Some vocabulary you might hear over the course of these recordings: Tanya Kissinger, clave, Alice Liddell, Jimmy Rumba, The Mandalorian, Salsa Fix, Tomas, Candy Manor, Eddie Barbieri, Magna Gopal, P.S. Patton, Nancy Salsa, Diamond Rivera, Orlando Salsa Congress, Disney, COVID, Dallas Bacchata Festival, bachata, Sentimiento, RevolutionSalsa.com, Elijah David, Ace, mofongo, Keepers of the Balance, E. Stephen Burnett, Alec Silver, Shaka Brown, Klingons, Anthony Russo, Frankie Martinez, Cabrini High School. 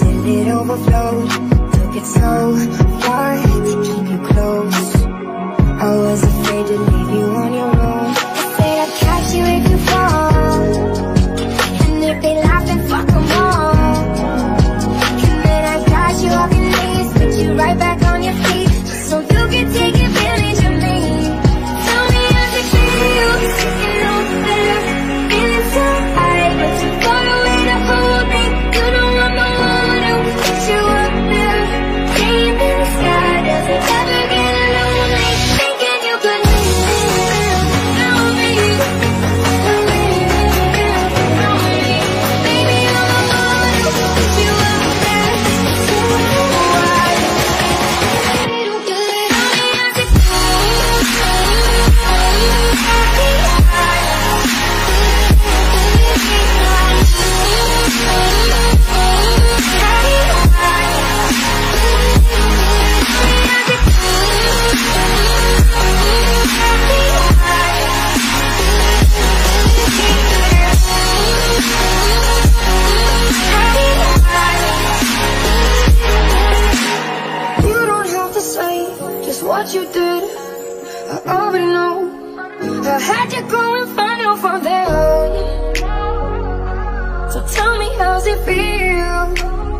hands till it overflowed. Took it so far to keep you close. I was afraid to leave you on your own. I said I'd catch you if you fall, and if they laugh then fuck them all. And then I got you up your knees, put you right back on your feet, just so you could take advantage of me. Tell me I could feel you, sticking on the bed, feeling so high, but you got a way to hold me. You know I'm the one who put you up there, playing in the sky, doesn't ever get lonely. What you did, I already know. I had you go and find out from there. So tell me, how's it feel? Tell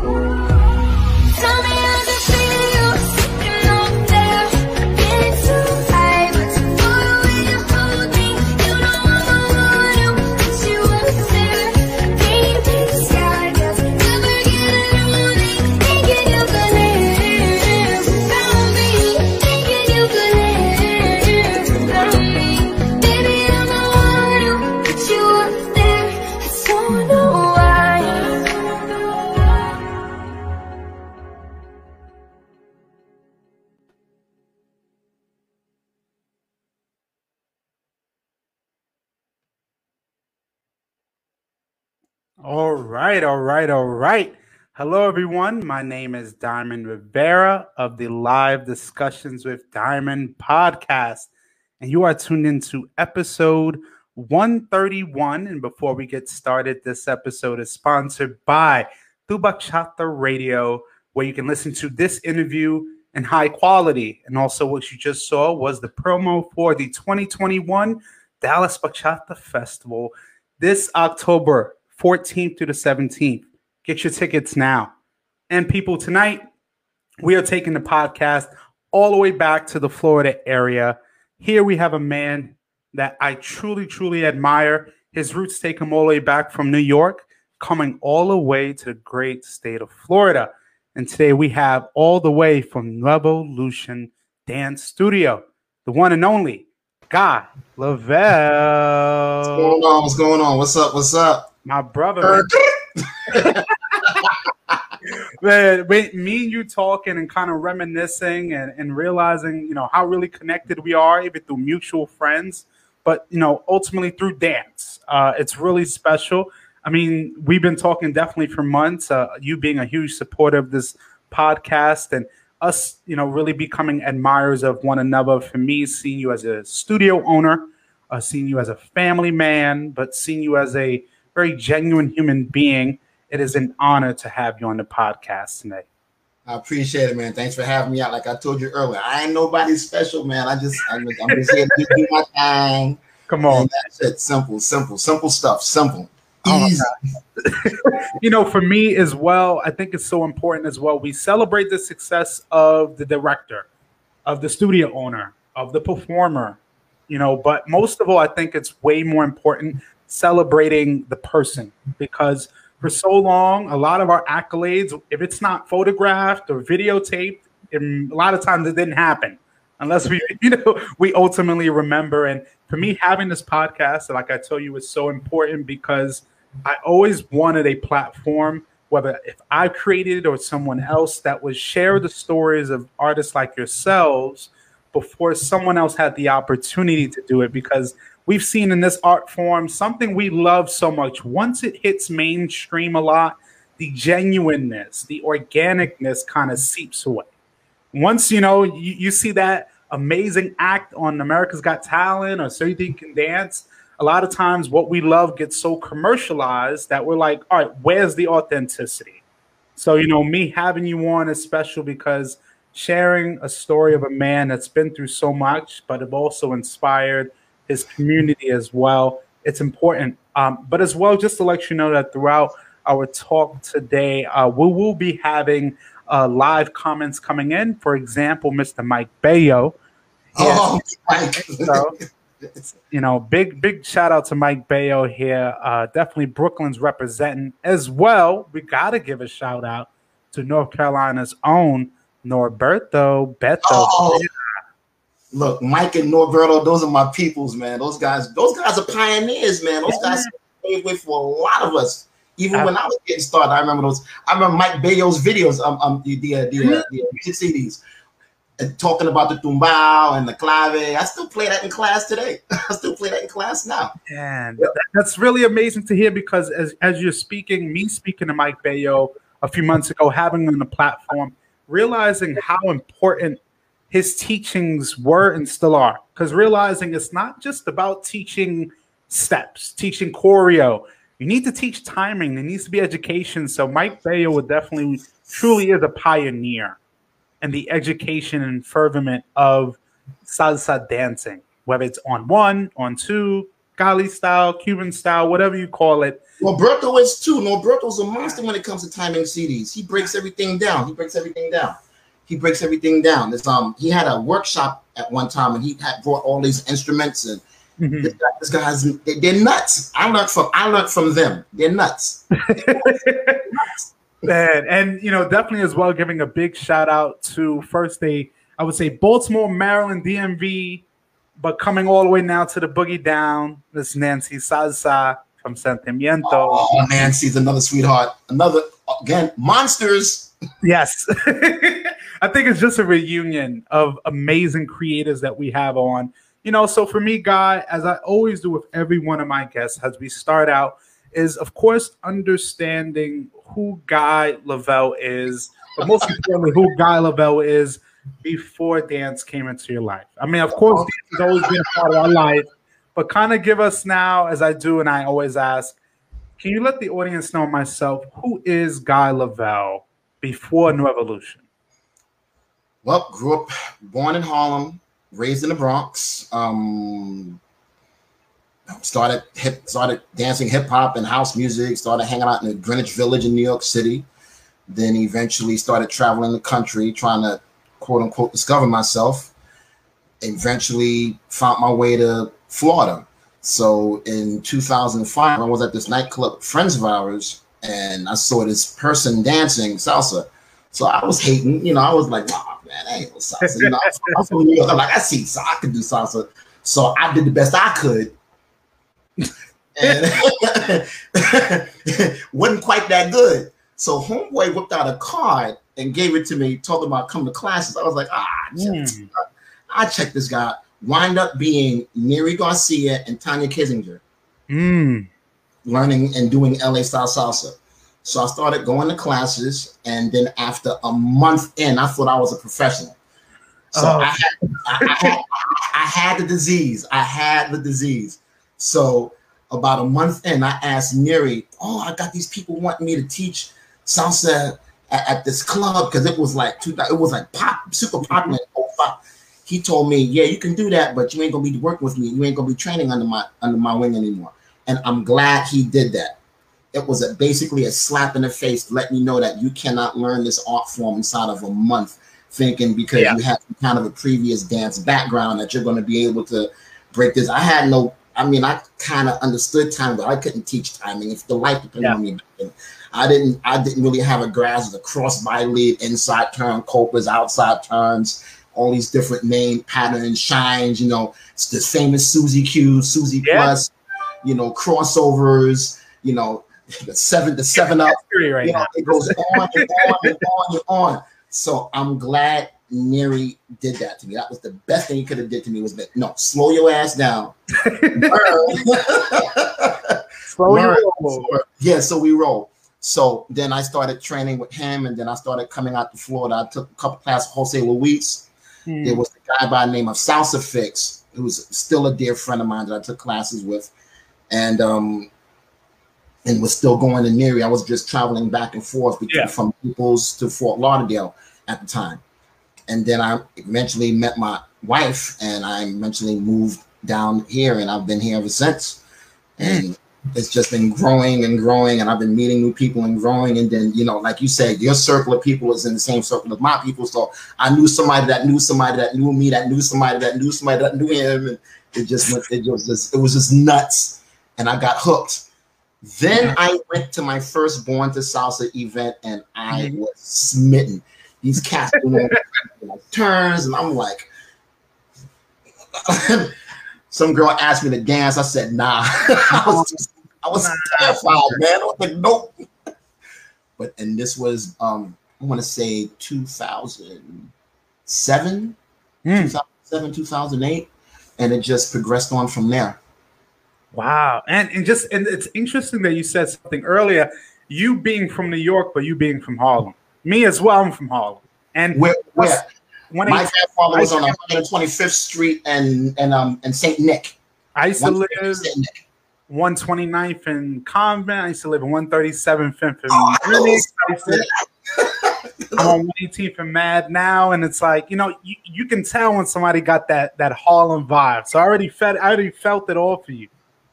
me how's it feel, sitting up there, feeling too high, but too far away to hold me. You know I'm the one who put you up there, painting the sky, doesn't ever get lonely. Thinking you could live without me. All right. Hello, everyone. My name is Diamond Rivera of the Live Discussions with Diamond podcast, and you are tuned into episode 131. And before we get started, this episode is sponsored by Thubakchata Radio, where you can listen to this interview in high quality. And also what you just saw was the promo for the 2021 Dallas Bacchata Festival this October 14th through the 17th. Get your tickets now. And people, tonight we are taking the podcast all the way back to the Florida area. Here we have a man that I truly admire. His roots take him all the way back from New York, coming all the way to the great state of Florida. And today we have all the way from Revolution Dance Studio, the one and only Guy Lavelle. What's going on? What's up? My brother, man, me and you talking and kind of reminiscing and realizing, you know, how really connected we are, even through mutual friends, but, you know, ultimately through dance. It's really special. I mean, we've been talking definitely for months, you being a huge supporter of this podcast and us, you know, really becoming admirers of one another. For me, seeing you as a studio owner, seeing you as a family man, but seeing you as a very genuine human being. It is an honor to have you on the podcast today. I appreciate it, man. Thanks for having me out. Like I told you earlier, I ain't nobody special, man. I'm just here to do my thing. Come on. That's it. Simple stuff. Simple. Easy. You know, for me as well, I think it's so important as well. We celebrate the success of the director, of the studio owner, of the performer, you know, but most of all, I think it's way more important celebrating the person, because for so long, a lot of our accolades, if it's not photographed or videotaped, a lot of times it didn't happen unless we, you know, we ultimately remember. And for me, having this podcast, like I tell you, is so important because I always wanted a platform, whether if I created it or someone else, that would share the stories of artists like yourselves before someone else had the opportunity to do it, because we've seen in this art form something we love so much. Once it hits mainstream a lot, the genuineness, the organicness kind of seeps away. Once, you know, you see that amazing act on America's Got Talent or So You Think You Can Dance, a lot of times what we love gets so commercialized that we're like, all right, where's the authenticity? So, you know, me having you on is special because sharing a story of a man that's been through so much, but have also inspired his community as well. It's important. But as well, just to let you know that throughout our talk today, we will be having live comments coming in. For example, Mr. Mike Bayo. Oh, Mike. So, you know, big shout out to Mike Bayo here. Definitely Brooklyn's representing as well. We got to give a shout out to North Carolina's own Norberto Beto. Oh. Look, Mike and Norberto, those are my peoples, man. Those guys are pioneers, man. Those guys paved way for a lot of us. Even when I was getting started, I remember those. I remember Mike Bayo's videos, the CDs, and talking about the tumbao and the clave. I still play that in class today. I still play that in class now. And that's really amazing to hear, because as you're speaking, me speaking to Mike Bayo a few months ago, having him on the platform, realizing how important his teachings were and still are. Because realizing it's not just about teaching steps, teaching choreo. You need to teach timing. There needs to be education. So Mike Bayo would definitely, truly is a pioneer in the education and ferviment of salsa dancing, whether it's on one, on two, Cali style, Cuban style, whatever you call it. Norberto is too. Norberto's a monster when it comes to timing CDs. He breaks everything down. It's, he had a workshop at one time, and he had brought all these instruments, and this guy's, they're nuts. I learned from them. They're nuts. And you know, definitely as well, giving a big shout out to first day, I would say Baltimore, Maryland, DMV, but coming all the way now to the boogie down, this Nancy Salsa from Sentimiento. Oh, Nancy's another sweetheart. Another, again, monsters. Yes. I think it's just a reunion of amazing creators that we have on. You know, so for me, Guy, as I always do with every one of my guests as we start out, is, of course, understanding who Guy Lavelle is, but most importantly, who Guy Lavelle is before dance came into your life. I mean, of course, dance has always been a part of our life, but kind of give us now, as I do and I always ask, can you let the audience know, myself, who is Guy Lavelle before New Evolution? Well, grew up, born in Harlem, raised in the Bronx. Started dancing hip hop and house music. Started hanging out in the Greenwich Village in New York City. Then eventually started traveling the country, trying to quote unquote discover myself. Eventually found my way to Florida. So in 2005, I was at this nightclub, friends of ours, and I saw this person dancing salsa. So I was hating, you know. I was like, "Nah, man, I ain't no salsa." You know, I'm from New York. I'm like, I see, so I could do salsa. So I did the best I could. And wasn't quite that good. So homeboy whipped out a card and gave it to me, talking about come to classes. I was like, I checked this guy out. Wind up being Neri Garcia and Tanya Kissinger, learning and doing LA style salsa. So I started going to classes, and then after a month in, I thought I was a professional. So I had the disease. So about a month in, I asked Neri, oh, I got these people wanting me to teach salsa at this club, because it was like super popular. He told me, yeah, you can do that, but you ain't gonna be working with me. You ain't gonna be training under my wing anymore. And I'm glad he did that. It was basically a slap in the face, letting you know that you cannot learn this art form inside of a month, thinking because you have kind of a previous dance background that you're gonna be able to break this. I kind of understood timing, but I couldn't teach timing. If the light depended on me, I didn't really have a grasp of the cross-by lead, inside turn, copas, outside turns, all these different name patterns, shines. You know, it's the famous Susie Q, Susie Plus. You know, crossovers. You know, the seven up. Right, you know, it goes on and on and on and on. So I'm glad Neri did that to me. That was the best thing he could have did to me, was that, no, slow your ass down. Slow your roll. Yeah, so we roll. So then I started training with him, and then I started coming out to Florida. I took a couple classes with Jose Luis. There was a guy by the name of Salsa Fix, who's still a dear friend of mine that I took classes with. And and was still going to Miri. I was just traveling back and forth from Naples to Fort Lauderdale at the time. And then I eventually met my wife, and I eventually moved down here, and I've been here ever since. And it's just been growing and growing, and I've been meeting new people and growing. And then, you know, like you said, your circle of people is in the same circle of my people. So I knew somebody that knew somebody that knew me, that knew somebody that knew somebody that knew him. And it was just nuts. And I got hooked. Then I went to my first Born to Salsa event, and I was smitten. These cats doing turns, and I'm like, some girl asked me to dance. I said, nah. I was terrified, man. I was like, nope. But, and this was, I want to say 2007, 2008. And it just progressed on from there. Wow. And it's interesting that you said something earlier, you being from New York, but you being from Harlem. Me as well, I'm from Harlem. And where? My grandfather was on 125th Street and St. Nick. I used to live 129th in Convent. I used to live in 137th and Phoenix. I'm on 118th and Mad now, and it's like, you know, you can tell when somebody got that Harlem vibe. So I already felt it all for you.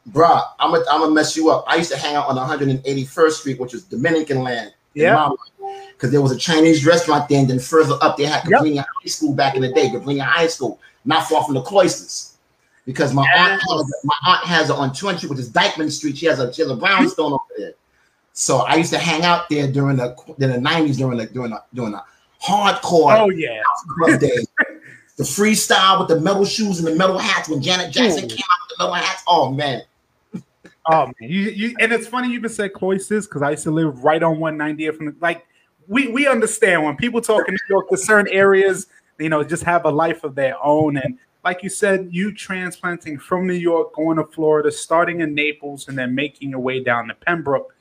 Bruh, I'm gonna mess you up. I used to hang out on 181st Street, which is Dominican land. Yeah. Because there was a Chinese restaurant there, and then further up they had Cabrini High School back in the day. Cabrini High School, not far from the cloisters. Because my aunt has it on 2nd Street, which is Dyckman Street. She has a brownstone over there. So I used to hang out there during the 90s, during the hardcore club days. The freestyle with the metal shoes and the metal hats when Janet Jackson came out with the metal hats. Oh man. Oh man, you and it's funny you even said cloisters, because I used to live right on 190th from the, like, we understand when people talk in New York, the certain areas, you know, just have a life of their own. And like you said, you transplanting from New York, going to Florida, starting in Naples, and then making your way down to Pembroke.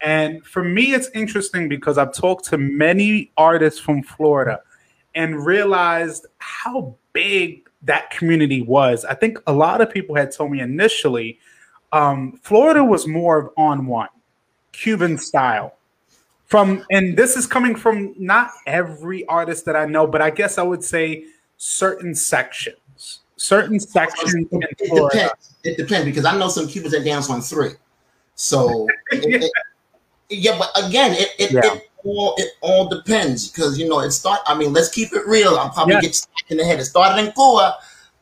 And for me, it's interesting because I've talked to many artists from Florida and realized how big that community was. I think a lot of people had told me initially, Florida was more on one, Cuban style. And this is coming from not every artist that I know, but I guess I would say certain sections. It depends because I know some Cubans that dance on 3. So it all depends, because, you know, let's keep it real. I'll probably get smacked in the head. It started in Cuba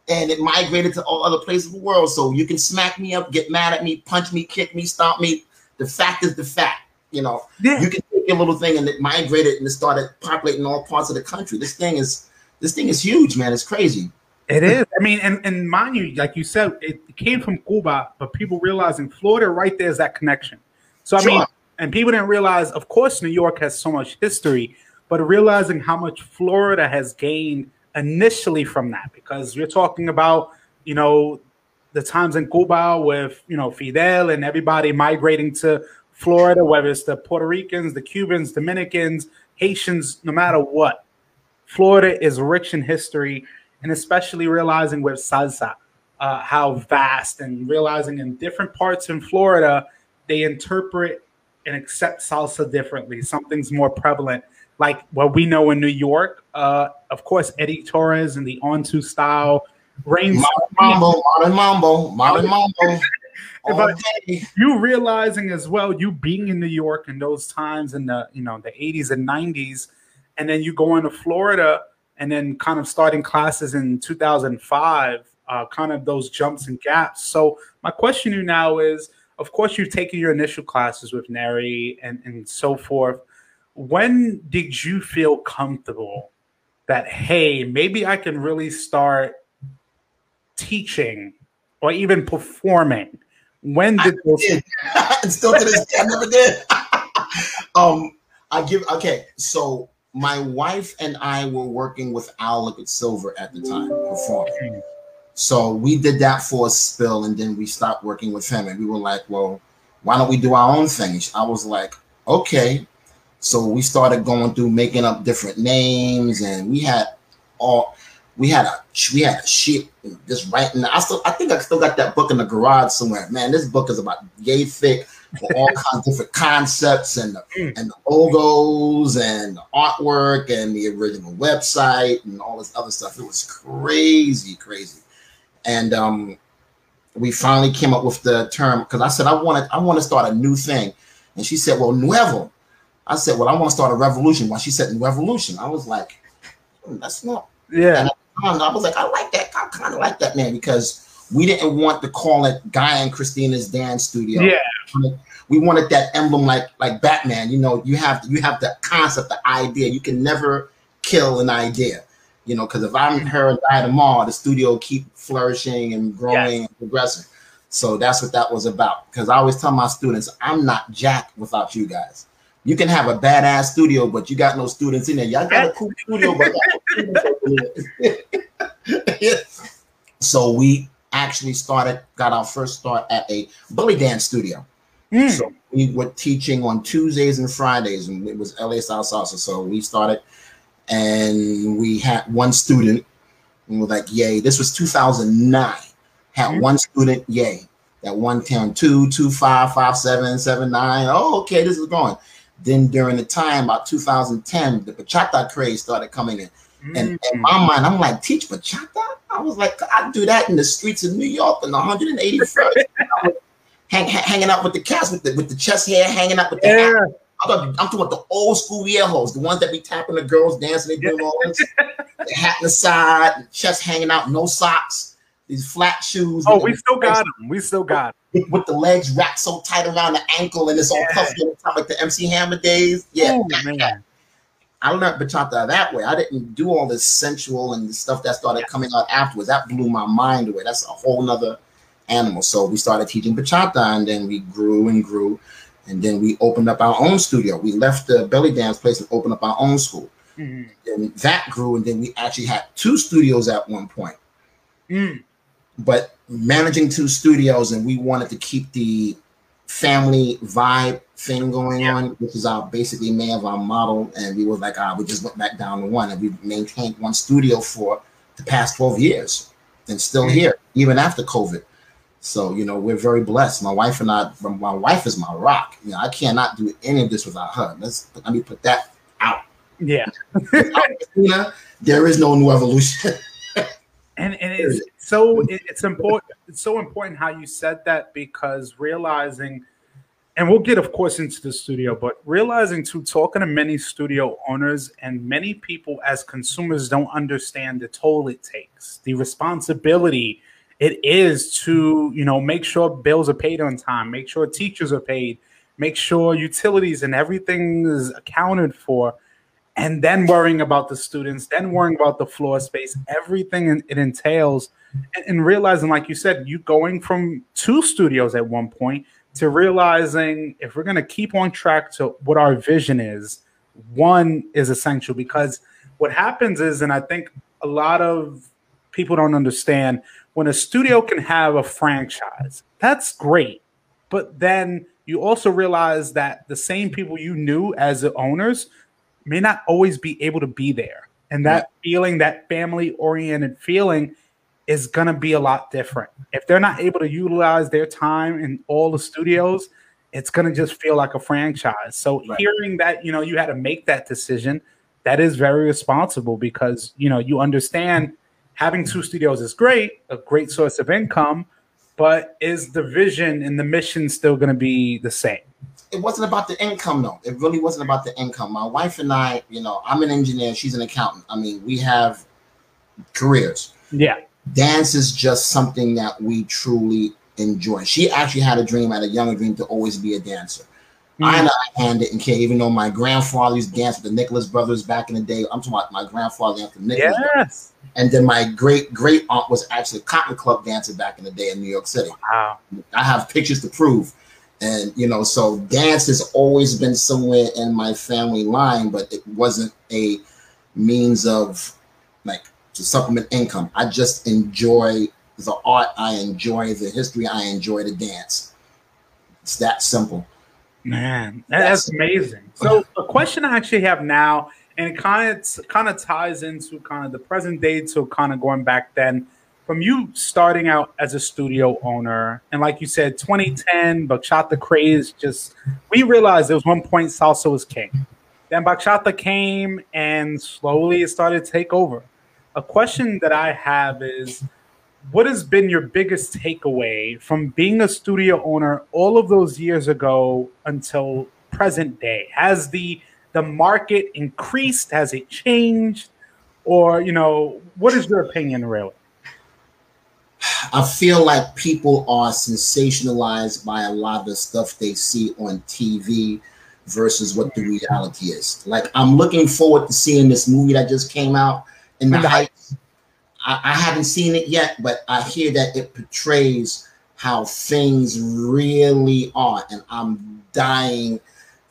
and it migrated to all other places of the world. So you can smack me up, get mad at me, punch me, kick me, stomp me. The fact is the fact, you know. Yeah. You can a little thing, and it migrated and it started populating all parts of the country. This thing is huge, man. It's crazy. It is. I mean, and mind you, like you said, it came from Cuba, but people realizing Florida right there is that connection. So I mean, and people didn't realize, of course, New York has so much history, but realizing how much Florida has gained initially from that, because you're talking about, you know, the times in Cuba with, you know, Fidel and everybody migrating to Florida, whether it's the Puerto Ricans, the Cubans, Dominicans, Haitians, no matter what, Florida is rich in history, and especially realizing with salsa, how vast, and realizing in different parts in Florida, they interpret and accept salsa differently. Something's more prevalent. Like what we know in New York, of course, Eddie Torres and the on-two style. Modern Mambo. But you realizing as well, you being in New York in those times in the, you know, the 80s and 90s, and then you going to Florida and then kind of starting classes in 2005, kind of those jumps and gaps. So my question to you now is, of course, you've taken your initial classes with Neri and so forth. When did you feel comfortable that, hey, maybe I can really start teaching or even performing? When did this? And still to this day, I never did. So my wife and I were working with Alec Silver at the time, performing. So we did that for a spill, and then we stopped working with him, and we were like, well, why don't we do our own thing? I was like, okay. So we started going through making up different names, and we had a sheet just writing. I think I still got that book in the garage somewhere. Man, this book is about yay thick. with all kinds of different concepts and the logos and the artwork and the original website and all this other stuff. It was crazy, crazy. And we finally came up with the term, because I said, I want to start a new thing. And she said, well, nuevo. I said, well, I want to start a revolution. Well, she said, revolution. I was like, that's not. Yeah. And I was like, I like that. I kind of like that name, because we didn't want to call it Guy and Christina's Dance Studio. Yeah. We wanted that emblem, like Batman. You know, you have the concept, the idea. You can never kill an idea. You know, because if I'm her and die tomorrow, the studio keep flourishing and growing and progressing. So that's what that was about. Because I always tell my students, I'm not jack without you guys. You can have a badass studio, but you got no students in there. Y'all got a cool studio, but So we actually got our first start at a belly dance studio. So we were teaching on Tuesdays and Fridays, and it was LA South Salsa. So we started, and we had one student, and we're like, yay. This was 2009. Had one student, yay. That 110, 2, 2, 5, 5, 7, 7, 9. Oh, okay, this is going. Then during the time, about 2010, the bachata craze started coming in. And in my mind, I'm like, teach bachata? I was like, I do that in the streets of New York and 181st. Hanging out with the cats with the chest hair, hanging out with the hat. I'm talking about the old school viejos, the ones that be tapping the girls, dancing, they doing all this. The hat on the side, the chest hanging out, no socks, these flat shoes. Oh, we still got them. We still got them. With the legs wrapped so tight around the ankle and it's all puffed on top, like the MC Hammer days. Yeah. Ooh, man. I learned bachata that way. I didn't do all this sensual and the stuff that started coming out afterwards. That blew my mind away. That's a whole nother animal. So we started teaching bachata, and then we grew and grew. And then we opened up our own studio. We left the belly dance place and opened up our own school. And that grew. And then we actually had two studios at one point. But managing two studios, and we wanted to keep the family vibe thing going on, which is our basically main of our model. And we were like, we just went back down to one, and we've maintained one studio for the past 12 years and still here, even after COVID. So, you know, we're very blessed. My wife and I, my wife is my rock. You know, I cannot do any of this without her. Let me put that out. Yeah. Without Christina, there is no new evolution. And it's so important how you said that, because realizing, and we'll get of course into the studio, but realizing too, talking to many studio owners and many people as consumers don't understand the toll it takes, the responsibility it is to, you know, make sure bills are paid on time, make sure teachers are paid, make sure utilities and everything is accounted for. And then worrying about the students, then worrying about the floor space, everything it entails, and realizing, like you said, you going from two studios at one point to realizing if we're going to keep on track to what our vision is, one is essential. Because what happens is, and I think a lot of people don't understand, when a studio can have a franchise, that's great. But then you also realize that the same people you knew as the owners may not always be able to be there. And that feeling, that family-oriented feeling, is going to be a lot different. If they're not able to utilize their time in all the studios, it's going to just feel like a franchise. So hearing that, you know, you had to make that decision, that is very responsible, because, you know, you understand having two studios is great, a great source of income, but is the vision and the mission still going to be the same? It wasn't about the income, though. It really wasn't about the income. My wife and I, you know, I'm an engineer. She's an accountant. I mean, we have careers. Yeah. Dance is just something that we truly enjoy. She actually had a dream, at a younger dream, to always be a dancer. I hand it and care, even though my grandfather used to dance with the Nicholas brothers back in the day. I'm talking about my grandfather after Nicholas. Yes. And then my great aunt was actually a cotton club dancer back in the day in New York City. Wow. I have pictures to prove. And, you know, so dance has always been somewhere in my family line, but it wasn't a means of, like, to supplement income. I just enjoy the art. I enjoy the history. I enjoy the dance. It's that simple. Man, that's amazing. So a question I actually have now, and it kind of ties into kind of the present day to kind of going back then, from you starting out as a studio owner, and like you said, 2010, bachata craze just, we realized there was one point salsa was king. Then bachata came and slowly it started to take over. A question that I have is, what has been your biggest takeaway from being a studio owner all of those years ago until present day? Has the market increased? Has it changed? Or, you know, what is your opinion, really? I feel like people are sensationalized by a lot of the stuff they see on TV versus what the reality is. Like, I'm looking forward to seeing this movie that just came out, In the Heights. I haven't seen it yet, but I hear that it portrays how things really are, and I'm dying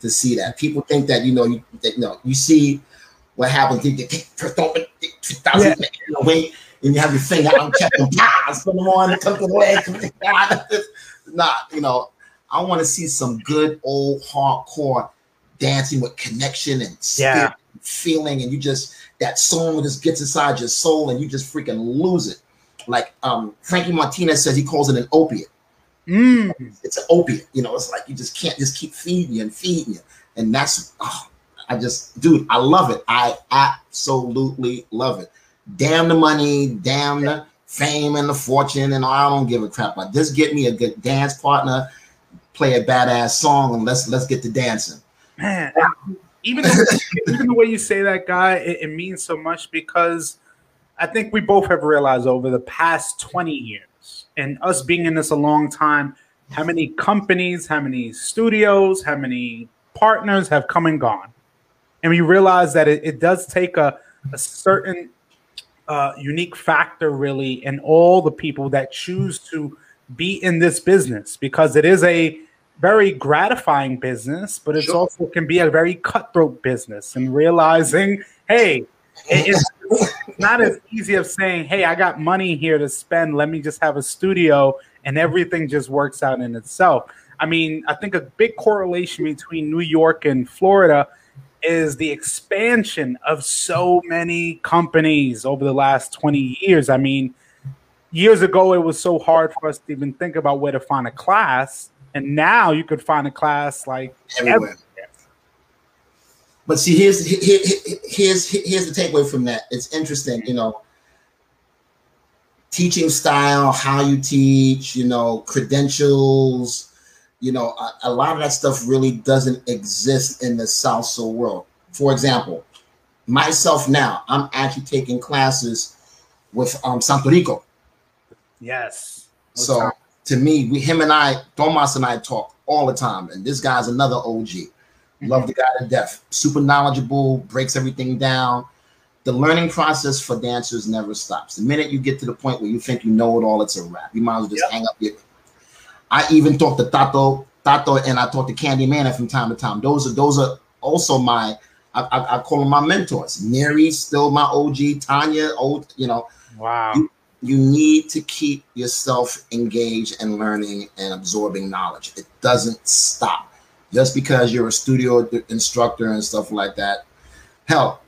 to see that. People think that, you know, you see what happens. You get 2,000 away, and you have your finger. I'm checking. I put them on, took it away. Nah, you know, I want to see some good old hardcore dancing with connection and spirit and feeling, and you just, that song just gets inside your soul and you just freaking lose it. Like Frankie Martinez says, he calls it an opiate. It's an opiate, you know. It's like you just can't just keep feeding you, and that's, oh, I just, dude, I love it. I absolutely love it. Damn the money, damn the fame and the fortune, and I don't give a crap about. Just get me a good dance partner, play a badass song, and let's get to dancing. Man, even the way you say that, Guy, it means so much, because I think we both have realized over the past 20 years, and us being in this a long time, how many companies, how many studios, how many partners have come and gone. And we realize that it does take a certain unique factor, really, in all the people that choose to be in this business, because it is a very gratifying business, but it also can be a very cutthroat business, and realizing, hey, it's not as easy of saying, hey, I got money here to spend, let me just have a studio, and everything just works out in itself. I mean, I think a big correlation between New York and Florida is the expansion of so many companies over the last 20 years. I mean, years ago, it was so hard for us to even think about where to find a class. And now you could find a class like everywhere. But see, here's the takeaway from that. It's interesting, you know, teaching style, how you teach, you know, credentials, you know, a lot of that stuff really doesn't exist in the salsa world. For example, myself now, I'm actually taking classes with Santo Rico. Yes. So to me, Tomas and I talk all the time, and this guy's another OG. Love the guy to death. Super knowledgeable, breaks everything down. The learning process for dancers never stops. The minute you get to the point where you think you know it all, it's a wrap. You might as well just hang up here. I even talk to Tato, and I talk to Candy Manor from time to time. Those are also my, I call them my mentors. Miri, still my OG. Tanya, old, you know. Wow. You need to keep yourself engaged and learning and absorbing knowledge. It doesn't stop. Just because you're a studio instructor and stuff like that. Hell,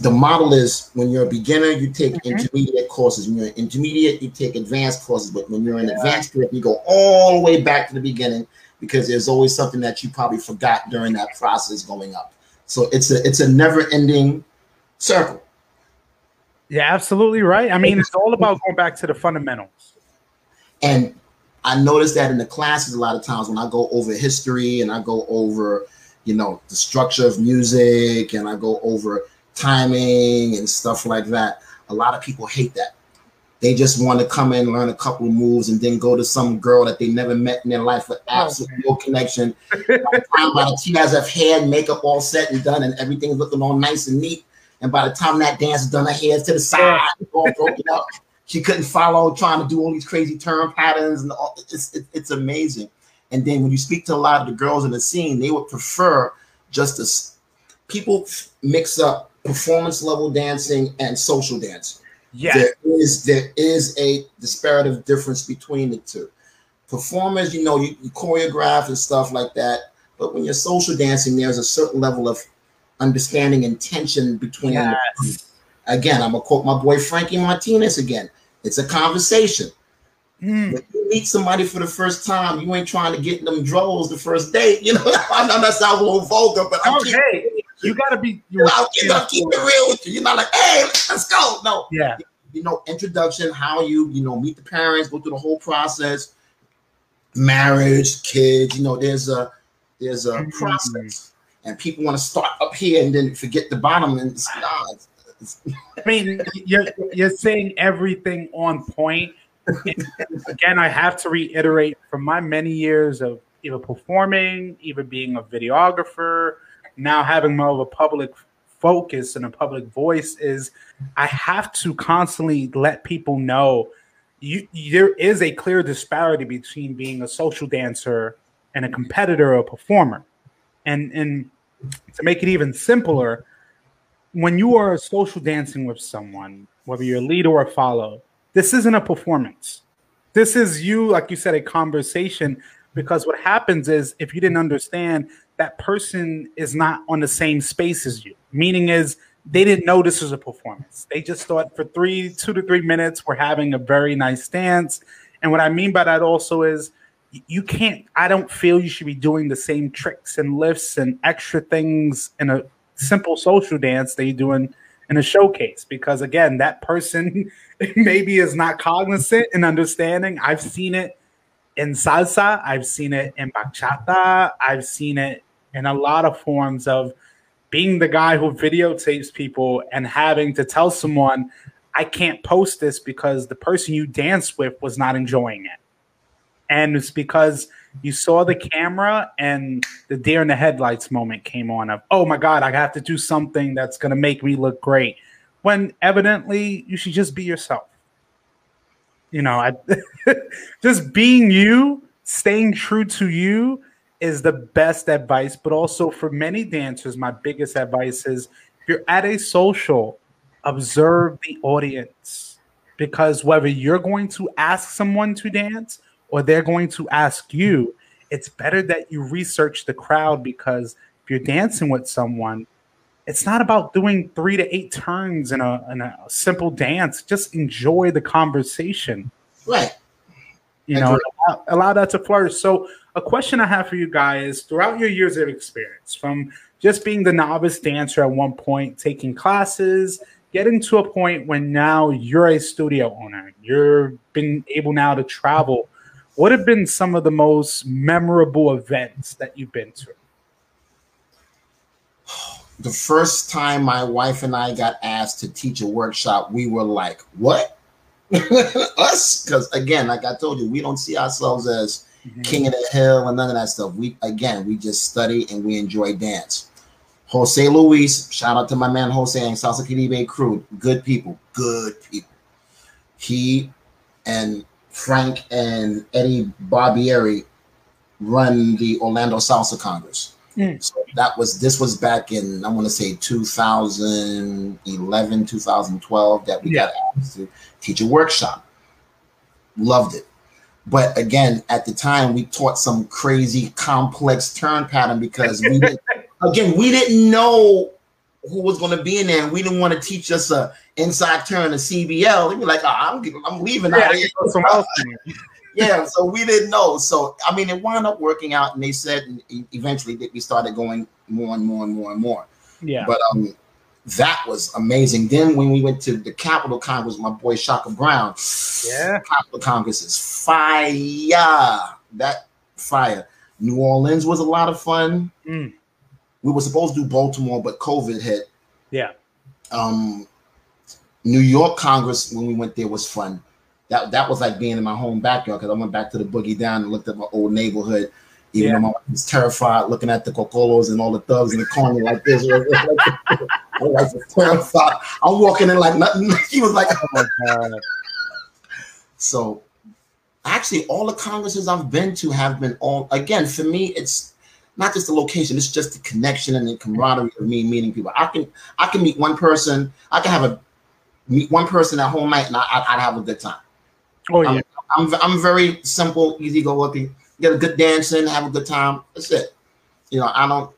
the model is when you're a beginner, you take intermediate courses. When you're an intermediate, you take advanced courses. But when you're an advanced group, you go all the way back to the beginning, because there's always something that you probably forgot during that process going up. So it's a never-ending circle. Yeah, absolutely right. I mean, it's all about going back to the fundamentals. And I noticed that in the classes a lot of times when I go over history and I go over, you know, the structure of music and I go over timing and stuff like that, a lot of people hate that. They just want to come in, learn a couple of moves, and then go to some girl that they never met in their life with absolutely no connection. By the time she has her hair and makeup all set and done and everything's looking all nice and neat, and by the time that dance is done, her hair's to the side, all broken up. She couldn't follow, trying to do all these crazy turn patterns, and all. It's amazing. And then when you speak to a lot of the girls in the scene, they would prefer people mix up performance level dancing and social dancing. Yeah, there is a disparative difference between the two. Performers, you know, you choreograph and stuff like that, but when you're social dancing, there's a certain level of understanding and tension between them. Again, I'm gonna quote my boy Frankie Martinez again. It's a conversation. When you meet somebody for the first time, you ain't trying to get them droves the first date. You know, I know that's a little vulgar, but I'm okay. You gotta be. I'll keep it real with you. You're not like, hey, let's go. No. Yeah. You know, introduction, how you know, meet the parents, go through the whole process, marriage, kids. You know, there's a process, and people want to start up here and then forget the bottom. And it's, nah, it's I mean, you're saying everything on point. Again, I have to reiterate from my many years of either performing, either being a videographer, now having more of a public focus and a public voice, is I have to constantly let people know there is a clear disparity between being a social dancer and a competitor or a performer. And to make it even simpler, when you are social dancing with someone, whether you're a lead or a follow, this isn't a performance. This is you, like you said, a conversation, because what happens is, if you didn't understand, that person is not on the same space as you. Meaning is they didn't know this was a performance. They just thought for 2 to 3 minutes, we're having a very nice dance. And what I mean by that also is you can't, I don't feel you should be doing the same tricks and lifts and extra things in a simple social dance that you're doing in a showcase, because again, that person maybe is not cognizant and understanding. I've seen it in salsa, I've seen it in bachata, I've seen it in a lot of forms of being the guy who videotapes people and having to tell someone, I can't post this because the person you danced with was not enjoying it. And it's because you saw the camera and the deer in the headlights moment came on of, oh my God, I have to do something that's going to make me look great. When evidently you should just be yourself. You know, just being you, staying true to you is the best advice. But also for many dancers, my biggest advice is if you're at a social, observe the audience, because whether you're going to ask someone to dance or they're going to ask you, it's better that you research the crowd, because if you're dancing with someone, it's not about doing 3 to 8 turns in a simple dance. Just enjoy the conversation. Right. You know, allow that to flourish. So a question I have for you guys, throughout your years of experience, from just being the novice dancer at one point, taking classes, getting to a point when now you're a studio owner, you've been able now to travel, what have been some of the most memorable events that you've been to? The first time my wife and I got asked to teach a workshop, we were like, what? Us? Because again, like I told you, we don't see ourselves as king of the hill and none of that stuff. We just study and we enjoy dance. Jose Luis, shout out to my man Jose and Salsa Caribe crew. Good people, good people. He and Frank and Eddie Barbieri run the Orlando Salsa Congress. So this was back in, I want to say 2011, 2012 that we got asked to teach a workshop. Loved it. But again, at the time we taught some crazy complex turn pattern because we didn't know who was going to be in there, and we didn't want to teach us a inside turn of CBL. They'd be like, oh, I'm leaving. Yeah, so we didn't know. So I mean, it wound up working out, and they said, and eventually we started going more and more and more and more. Yeah. But that was amazing. Then when we went to the Capitol Congress, my boy Shaka Brown. Yeah. Capitol Congress is fire. That fire. New Orleans was a lot of fun. We were supposed to do Baltimore, but COVID hit. Yeah. New York Congress, when we went there, was fun. That was like being in my home backyard, because I went back to the Boogie Down and looked at my old neighborhood, even though my wife was terrified looking at the cocolos and all the thugs in the corner like this. I was terrified. I'm walking in like nothing. She was like, oh my God. So actually, all the congresses I've been to have been all, again, for me, it's not just the location, it's just the connection and the camaraderie of me meeting people. I can meet one person, I can meet one person that whole night, and I'd have a good time. Oh yeah, I'm very simple, easy go lucky. Get a good dance in, have a good time. That's it. You know, I don't,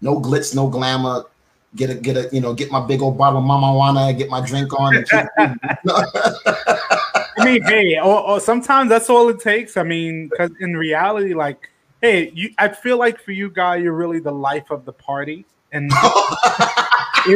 no glitz, no glamour. Get my big old bottle of mamawana, get my drink on. And I mean, hey, or sometimes that's all it takes. I mean, because in reality, like, hey, I feel like for you, Guy, you're really the life of the party. And so I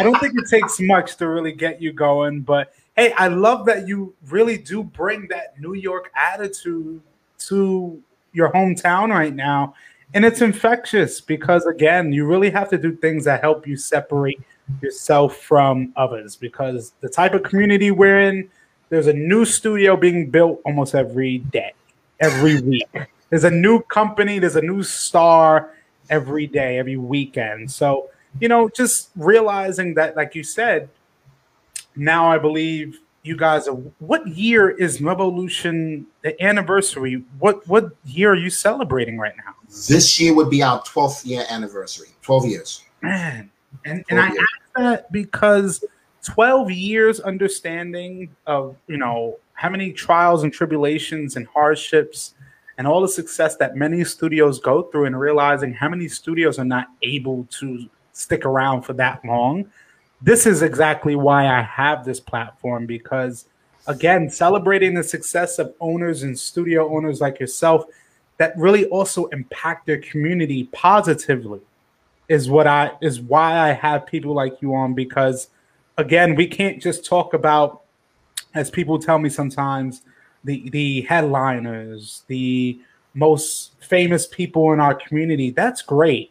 don't think it takes much to really get you going. But, hey, I love that you really do bring that New York attitude to your hometown right now. And it's infectious because, again, you really have to do things that help you separate yourself from others, because the type of community we're in, there's a new studio being built almost every day, every week. There's a new company, there's a new star every day, every weekend. So, you know, just realizing that, like you said, now I believe you guys are, what year is Revolution, the anniversary? What year are you celebrating right now? This year would be our 12th year anniversary, 12 years. Man. And I ask that because 12 years understanding of, you know, how many trials and tribulations and hardships and all the success that many studios go through, and realizing how many studios are not able to stick around for that long. This is exactly why I have this platform, because, again, celebrating the success of owners and studio owners like yourself that really also impact their community positively is why I have people like you on, because, again, we can't just talk about, as people tell me sometimes, the headliners, the most famous people in our community. That's great.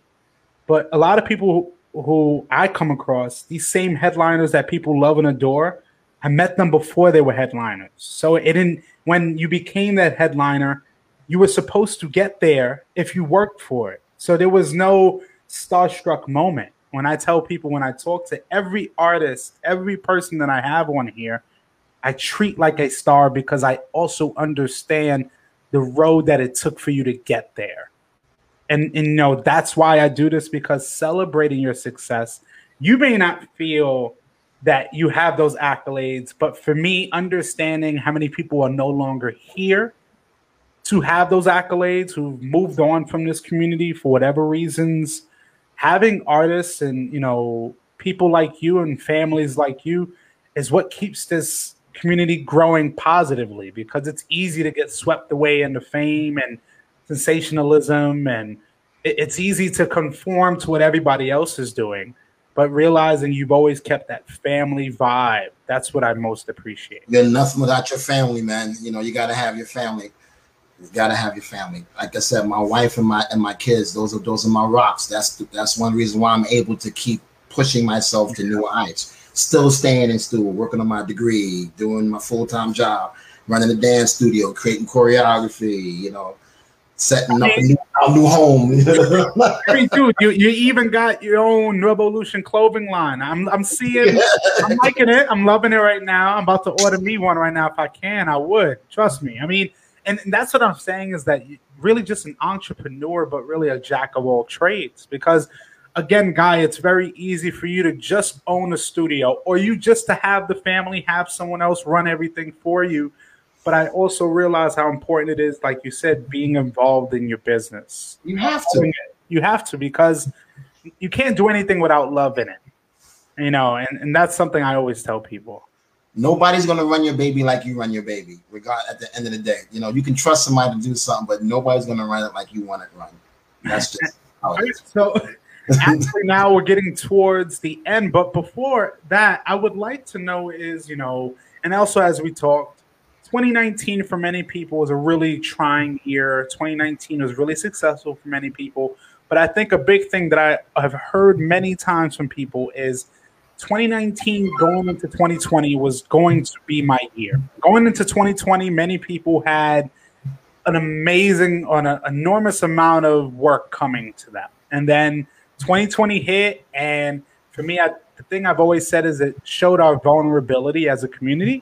But a lot of people who I come across, these same headliners that people love and adore, I met them before they were headliners. So it didn't, when you became that headliner, you were supposed to get there if you worked for it. So there was no starstruck moment. When I tell people, when I talk to every artist, every person that I have on here, I treat like a star because I also understand the road that it took for you to get there. And you know, that's why I do this, because celebrating your success, you may not feel that you have those accolades, but for me, understanding how many people are no longer here to have those accolades, who've moved on from this community for whatever reasons, having artists and, you know, people like you and families like you is what keeps this community growing positively, because it's easy to get swept away into fame and sensationalism, and it's easy to conform to what everybody else is doing. But realizing you've always kept that family vibe, that's what I most appreciate. You're nothing without your family, man. You know, you got to have your family. You gotta have your family. Like I said, my wife and my kids, those are my rocks. That's one reason why I'm able to keep pushing myself to new heights. Still staying in school, working on my degree, doing my full-time job, running a dance studio, creating choreography, you know, setting up a new home. I mean, dude, you even got your own Revolution clothing line. I'm seeing, yeah. I'm liking it. I'm loving it right now. I'm about to order me one right now. If I can, I would. Trust me. I mean, and that's what I'm saying, is that you're really just an entrepreneur, but really a jack of all trades. Because, again, Guy, it's very easy for you to just own a studio, or you just to have the family, have someone else run everything for you. But I also realize how important it is, like you said, being involved in your business. You have to. You have to, because you can't do anything without love in it. You know, and that's something I always tell people. Nobody's going to run your baby like you run your baby, at the end of the day. You know, you can trust somebody to do something, but nobody's going to run it like you want it run. That's just how it is. So actually now we're getting towards the end, but before that, I would like to know is, you know, and also as we talked, 2019 for many people was a really trying year. 2019 was really successful for many people, but I think a big thing that I have heard many times from people is 2019 going into 2020 was going to be my year. Going into 2020, many people had an amazing, an enormous amount of work coming to them. And then 2020 hit, and for me, the thing I've always said is it showed our vulnerability as a community,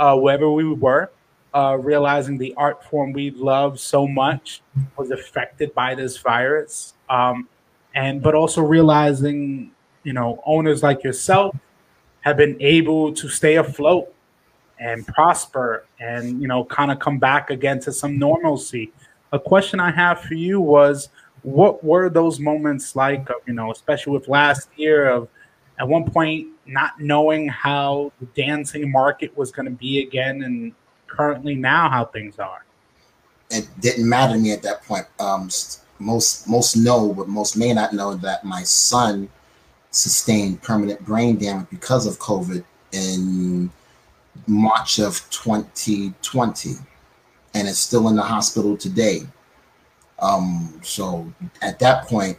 wherever we were, realizing the art form we love so much was affected by this virus, but also realizing, you know, owners like yourself have been able to stay afloat and prosper and, you know, kind of come back again to some normalcy. A question I have for you was, what were those moments like, of, you know, especially with last year, of at one point not knowing how the dancing market was going to be again, and currently now how things are. It didn't matter to me at that point. Most know, but most may not know that my son sustained permanent brain damage because of COVID in March of 2020, and is still in the hospital today. So at that point,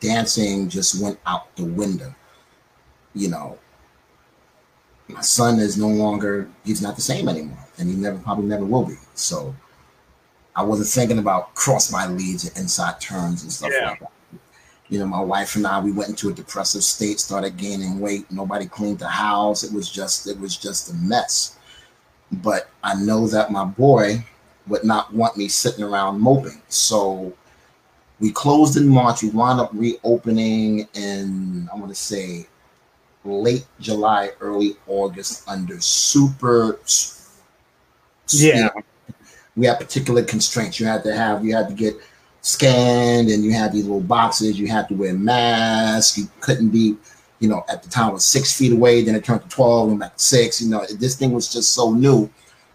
dancing just went out the window. You know, my son is no longer, he's not the same anymore, and he probably never will be. So I wasn't thinking about cross-body leads and inside turns and stuff like that. You know, my wife and I, we went into a depressive state, started gaining weight. Nobody cleaned the house. It was just a mess. But I know that my boy would not want me sitting around moping. So we closed in March. We wound up reopening in, I want to say, late July, early August under super. Yeah. We had particular constraints. You had to get scanned, and you had these little boxes. You had to wear masks. You couldn't be, you know, at the time it was 6 feet away. Then it turned to 12 and back to 6. You know, this thing was just so new.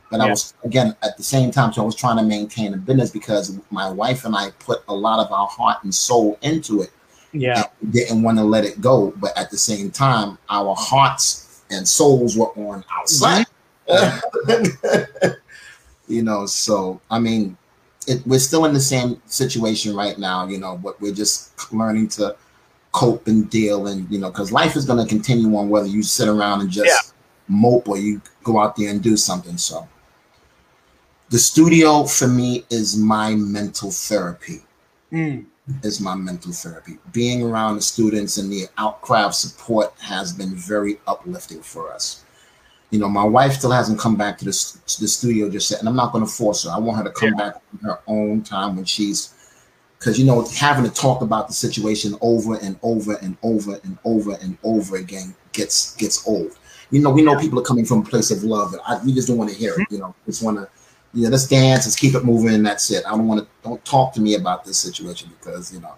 But I was, again, at the same time, so I was trying to maintain a business because my wife and I put a lot of our heart and soul into it. Yeah. And didn't want to let it go. But at the same time, our hearts and souls were on outside. Yeah. You know, so, I mean, we're still in the same situation right now, you know, but we're just learning to cope and deal, and, you know, because life is going to continue on whether you sit around and just mope or you go out there and do something. So the studio for me is my mental therapy. Is my mental therapy. Being around the students and the outcrowd support has been very uplifting for us. You know, my wife still hasn't come back to the studio just yet, and I'm not going to force her. I want her to come back on her own time when she's, because, you know, having to talk about the situation over and over and over and over and over again gets old. You know, we know people are coming from a place of love, and we just don't want to hear it. You know, just want to, you know, let's dance, let's keep it moving, and that's it. I don't want to, don't talk to me about this situation, because, you know,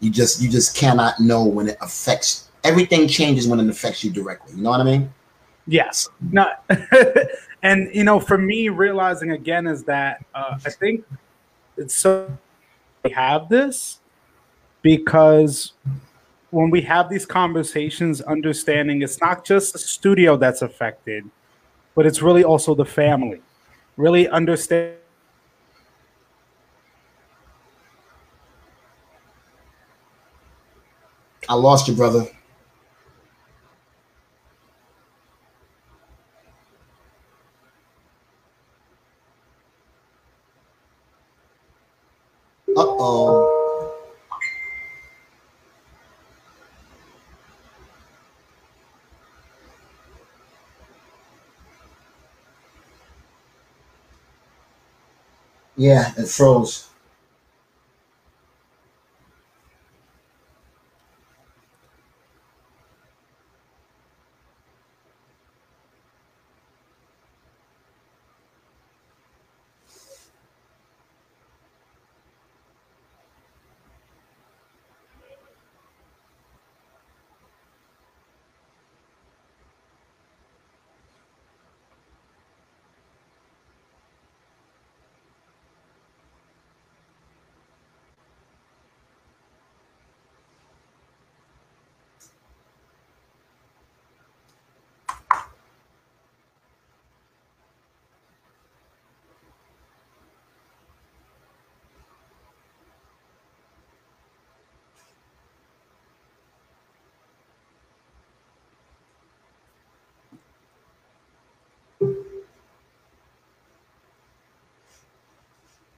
you just cannot know when it affects. Everything changes when it affects you directly. You know what I mean? Yes. No. And, you know, for me, realizing again is that I think it's so we have this because when we have these conversations, understanding it's not just the studio that's affected, but it's really also the family. Really understand. I lost you, brother. Uh-oh. Yeah, it froze.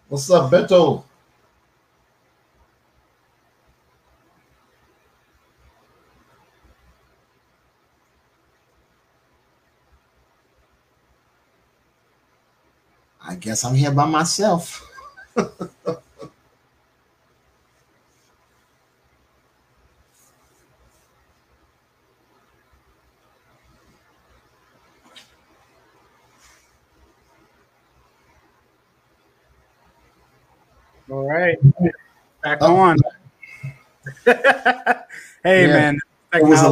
What's up, Beto? I guess I'm here by myself. Back on. Hey, man. It was a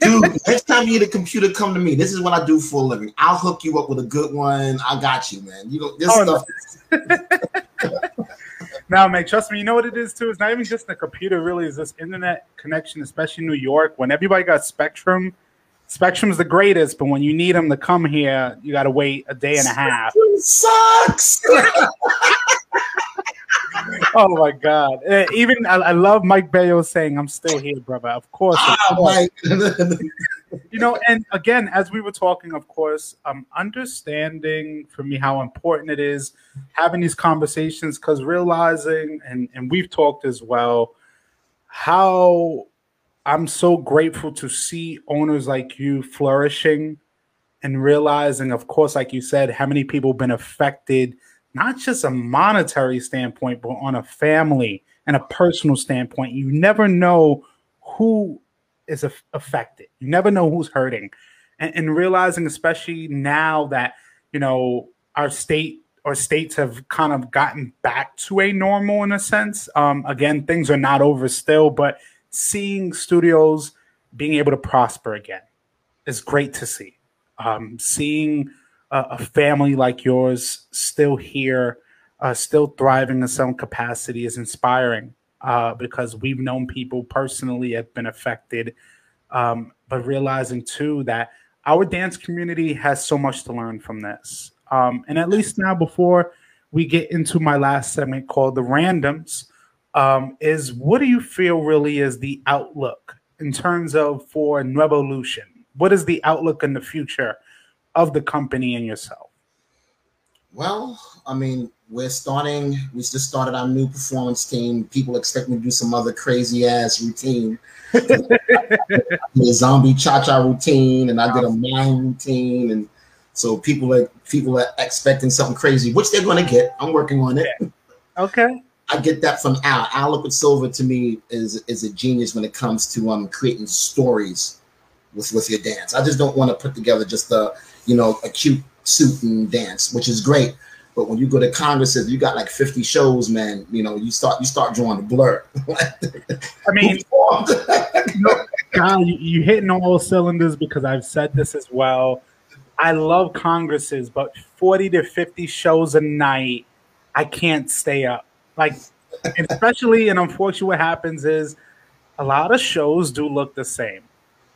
Dude, next time you need a computer, come to me. This is what I do for a living. I'll hook you up with a good one. I got you, man. You know this stuff. Now, man, trust me, you know what it is, too? It's not even just the computer, really. It's this internet connection, especially in New York. When everybody got Spectrum, Spectrum's the greatest, but when you need them to come here, you got to wait a day and a half. Spectrum sucks! Oh, my God. Even I love Mike Bayo saying, I'm still here, brother. Of course. Of course. Mike. You know, and again, as we were talking, of course, understanding for me how important it is having these conversations, because realizing, and we've talked as well, how I'm so grateful to see owners like you flourishing and realizing, of course, like you said, how many people have been affected, not just a monetary standpoint, but on a family and a personal standpoint. You never know who is affected. You never know who's hurting. And realizing, especially now that, you know, our state or states have kind of gotten back to a normal in a sense. Again, things are not over still, but seeing studios being able to prosper again is great to see. Seeing a family like yours still here, still thriving in some capacity is inspiring. Because we've known people personally have been affected, but realizing too that our dance community has so much to learn from this. And at least now, before we get into my last segment called The Randoms, is what do you feel really is the outlook in terms of for Revolution? What is the outlook in the future of the company and yourself? Well, I mean, we just started our new performance team. People expect me to do some other crazy ass routine. I did a zombie cha-cha routine and I did a mime routine. And so people are expecting something crazy, which they're going to get. I'm working on it. Okay. I get that from Al. Alec Silver to me is a genius when it comes to creating stories with your dance. I just don't want to put together just a cute suit and dance, which is great. But when you go to congresses, you got like 50 shows, man. You know, you start drawing a blur. I mean, God, you hitting on all cylinders, because I've said this as well. I love congresses, but 40 to 50 shows a night, I can't stay up. Like, especially, and unfortunately what happens is a lot of shows do look the same.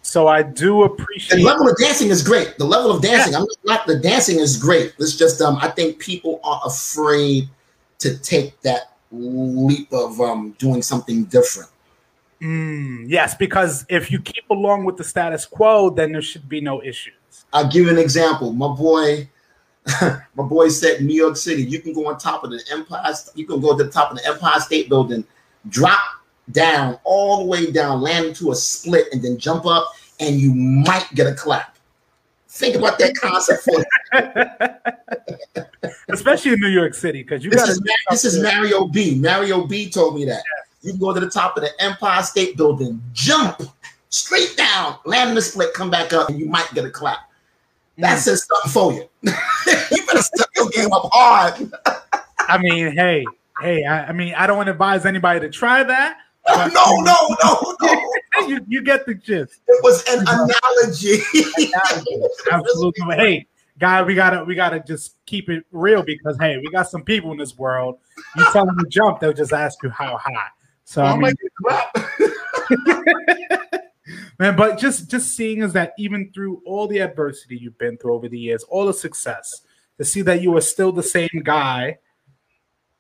So I do appreciate the level of dancing is great. The level of dancing, yeah. The dancing is great. It's just I think people are afraid to take that leap of doing something different. Yes, because if you keep along with the status quo, then there should be no issues. I'll give you an example. My boy said in New York City, you can go on top of the Empire. You can go to the top of the Empire State Building, drop down, all the way down, land into a split, and then jump up, and you might get a clap. Think about that concept for especially in New York City, because you this is Mario B. Mario B told me that. Yeah. You can go to the top of the Empire State Building, jump straight down, land in the split, come back up, and you might get a clap. That says something for you. You better step your game up hard. I mean, hey, I mean, I don't advise anybody to try that. No. You get the gist. It was an analogy. Absolutely. But hey, guy, we gotta just keep it real, because hey, we got some people in this world. You tell them to jump, they'll just ask you how high. So man, but just seeing is that even through all the adversity you've been through over the years, all the success, to see that you are still the same guy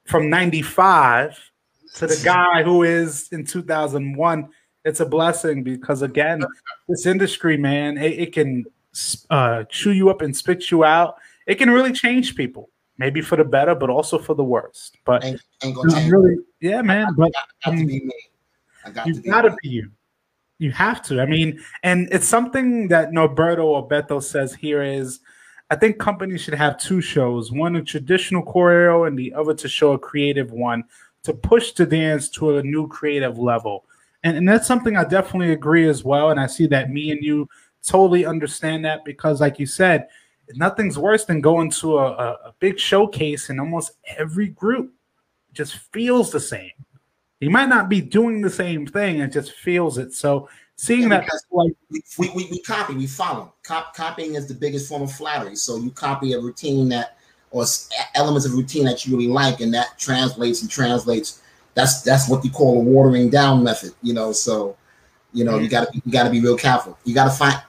from 95 to the guy who is in 2001, it's a blessing, because again, this industry, man, it can chew you up and spit you out. It can really change people, maybe for the better, but also for the worst. But really, yeah, man. But you gotta be you. You have to. I mean, and it's something that Norberto or Beto says here is, I think companies should have two shows, one a traditional choreo and the other to show a creative one, to push the dance to a new creative level. And that's something I definitely agree as well. And I see that me and you totally understand that, because like you said, nothing's worse than going to a big showcase and almost every group just feels the same. You might not be doing the same thing, it just feels it. So Seeing that, like, we copy, we follow. Copying is the biggest form of flattery. So you copy a routine that, or elements of routine that you really like, and that translates. That's what you call a watering down method, you know. So, you know, you gotta be real careful. You gotta find.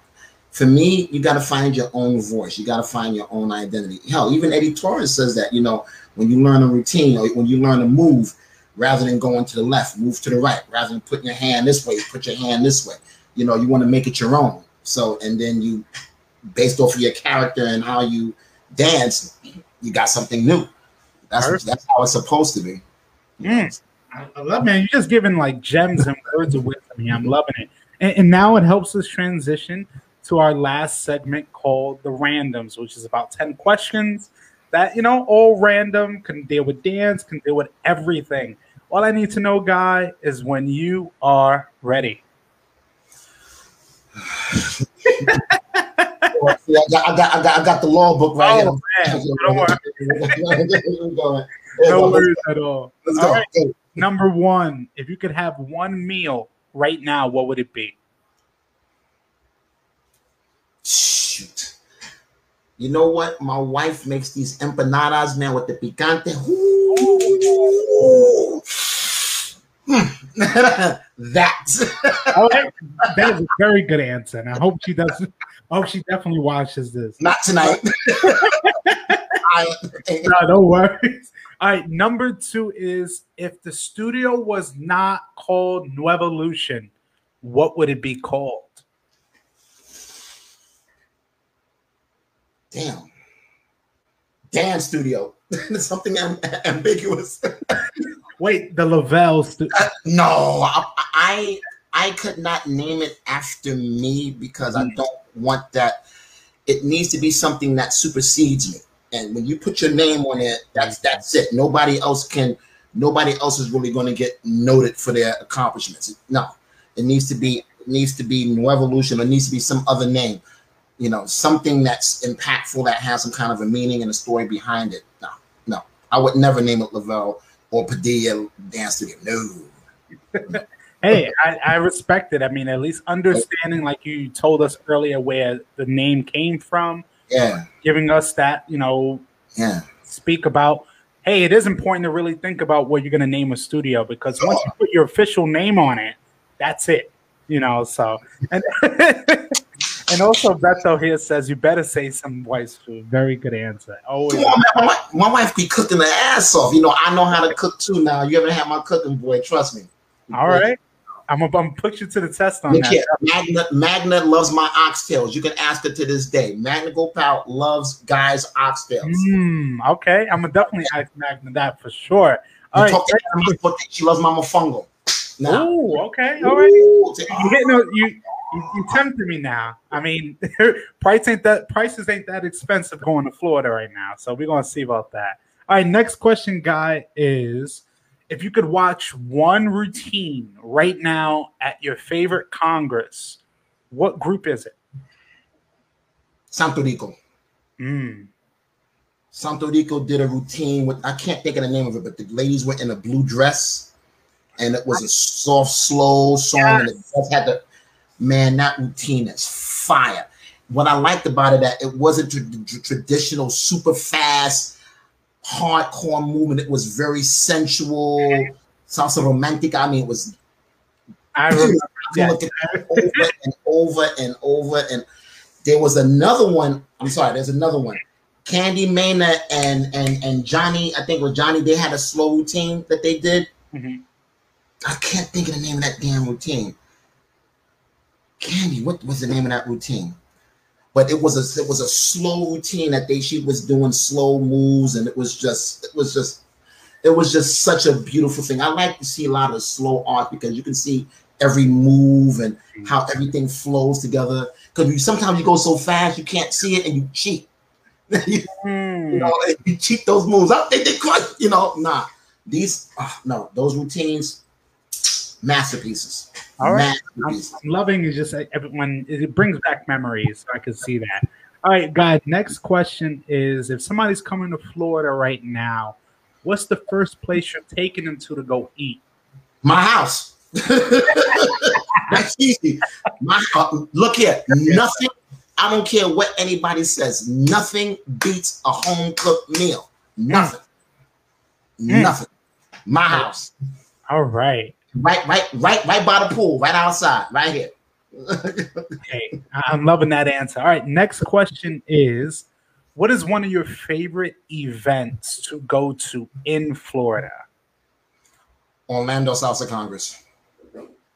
For me, you gotta find your own voice. You gotta find your own identity. Hell, even Eddie Torres says that, you know, when you learn a routine or when you learn a move, rather than going to the left, move to the right. Rather than putting your hand this way, put your hand this way. You know, you want to make it your own. So, and then you, based off of your character and how you dance, you got something new. That's how it's supposed to be. Mm. I love, man. You're just giving like gems and words of wisdom here. I'm loving it. And now it helps us transition to our last segment called The Randoms, which is about 10 questions that, you know, all random, can deal with dance, can deal with everything. All I need to know, Guy, is when you are ready. I got the law book right here. Don't worry. No worries at all. Let's go. All right. Number one, if you could have one meal right now, what would it be? Shoot. You know what? My wife makes these empanadas, man, with the picante. Ooh. That. All right. That is a very good answer, and I hope she doesn't. I hope she definitely watches this. Not tonight. No, don't worry. All right. Number two is, if the studio was not called Revolution, what would it be called? Damn. Dance studio. Something ambiguous. Wait, the Lavelle studio. No, I could not name it after me because I don't want that. It needs to be something that supersedes me. And when you put your name on it, that's it. Nobody else is really going to get noted for their accomplishments. No. It needs to be Revolution, or needs to be some other name. You know, something that's impactful, that has some kind of a meaning and a story behind it. No. I would never name it Lavelle or Padilla Dance Studio. No. Hey, I respect it. I mean, at least understanding, like you told us earlier, where the name came from. Yeah. Giving us that, you know, speak about, hey, it is important to really think about what you're going to name a studio, because once you put your official name on it, that's it. You know, so. And and also, Beto here says, you better say some wife's food. Very good answer. Always. Come on, man. My wife be cooking her ass off. You know, I know how to cook too now. You haven't had my cooking, boy. Trust me. All right. I'm put you to the test on that. Magna loves my oxtails. You can ask her to this day. Magna Gopal loves Guy's oxtails. Okay. I'm going to definitely ask Magna that for sure. All right. She loves my mofongo. Oh, okay. All right. You tempted me now. I mean, prices ain't that expensive going to Florida right now, so we're gonna see about that. All right, next question, Guy, is if you could watch one routine right now at your favorite Congress, what group is it? Santo Rico. Santo Rico did a routine with, I can't think of the name of it, but the ladies were in a blue dress, and it was a soft, slow song, and it just had the. Man, that routine is fire. What I liked about it, that it wasn't traditional, super fast, hardcore movement. It was very sensual, salsa romantic. I mean, it was. I remember over and over and over. And there was another one. I'm sorry, there's another one. Candy Manor and Johnny, I think it was Johnny, they had a slow routine that they did. I can't think of the name of that damn routine. Candy, what was the name of that routine? But it was a slow routine that she was doing slow moves, and it was just such a beautiful thing. I like to see a lot of slow art because you can see every move and how everything flows together. Because sometimes you go so fast you can't see it, and you cheat. You know, you cheat those moves. I think they could, you know, nah. Those routines, masterpieces. All right, I'm loving it. Just when it brings back memories, so I can see that. All right, guys, next question is, if somebody's coming to Florida right now, what's the first place you're taking them to go eat? My house. That's easy. Look here, nothing. I don't care what anybody says. Nothing beats a home cooked meal. Nothing. Nothing. My house. All right. Right by the pool, right outside, right here. Okay, I'm loving that answer. All right, next question is, what is one of your favorite events to go to in Florida? Orlando Salsa Congress.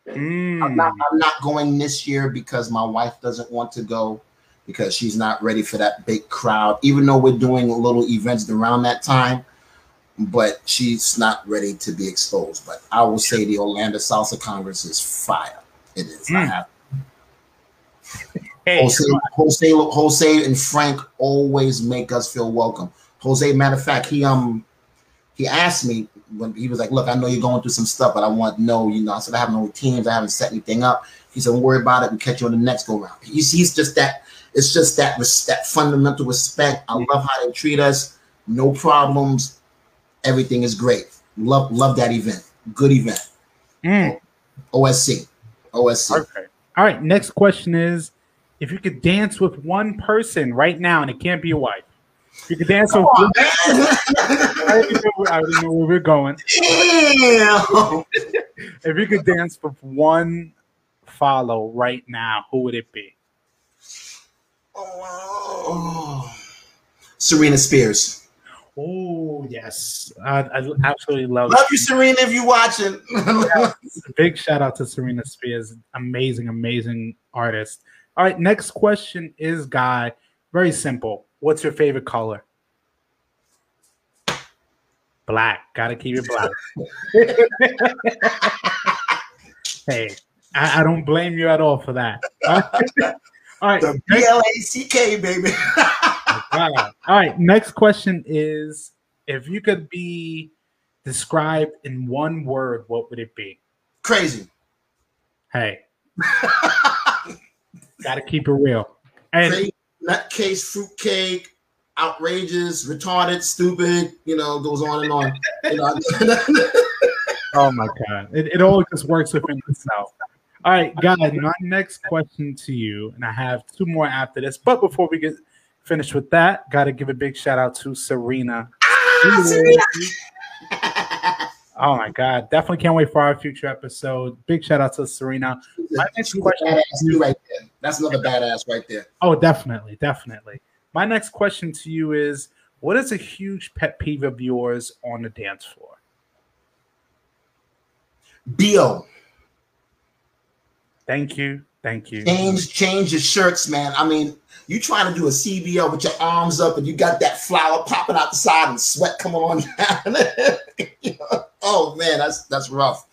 I'm not going this year because my wife doesn't want to go, because she's not ready for that big crowd, even though we're doing little events around that time, but she's not ready to be exposed. But I will say the Orlando Salsa Congress is fire. It is. I have Jose and Frank always make us feel welcome. Jose, matter of fact, he asked me when he was like, "Look, I know you're going through some stuff, but I want to know, you know." I said, "I have no teams. I haven't set anything up." He said, "Don't worry about it. We'll catch you on the next go round." He's just that. It's just that fundamental respect. I love how they treat us. No problems. Everything is great. Love that event. Good event. OSC. Okay. All right. Next question is, if you could dance with one person right now, and it can't be your wife, if you could dance with one I don't know where we're going. If you could dance with one follow right now, who would it be? Oh, Serena Spears. Oh, yes. I absolutely love you, Serena, if you're watching. Big shout out to Serena Spears. Amazing, amazing artist. All right, next question is, Guy, very simple. What's your favorite color? Black. Gotta keep it black. Hey, I don't blame you at all for that. All right. The BLACK, baby. All right, next question is, if you could be described in one word, what would it be? Crazy. Hey. Gotta keep it real. And crazy, nutcase, fruitcake, outrageous, retarded, stupid, you know, goes on and on. Oh my God. It all just works within itself. All right, guys, my next question to you, and I have two more after this, but before we get finished with that, gotta give a big shout out to Serena. Ah, Serena. Oh my God. Definitely can't wait for our future episode. Big shout out to Serena. My next question is you right there. That's another badass right there. Oh, definitely. Definitely. My next question to you is, what is a huge pet peeve of yours on the dance floor? B.O. Thank you. Thank you. Change your shirts, man. I mean, you trying to do a CBO with your arms up and you got that flower popping out the side and sweat coming on down. You know? Oh man, that's rough.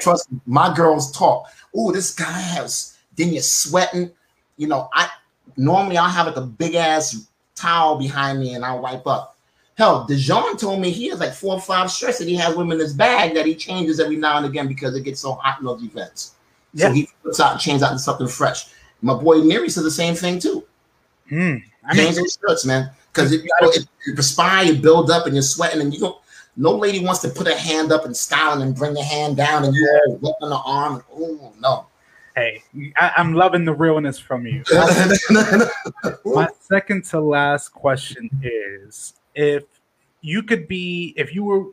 Trust me, my girls talk. Oh, this guy has. Then you're sweating. You know, I'll have like a big ass towel behind me and I'll wipe up. Hell, DeJean told me he has like 4 or 5 shirts that he has women in his bag that he changes every now and again because it gets so hot in those events. Yeah. So he puts out and changes out to something fresh. My boy Miri says the same thing too. Change those shirts, man, because you perspire, you build up, and you're sweating, and you don't. No lady wants to put her hand up and styling and bring her hand down, and you're all wet on the arm. Oh no! Hey, I'm loving the realness from you. My second to last question is: if you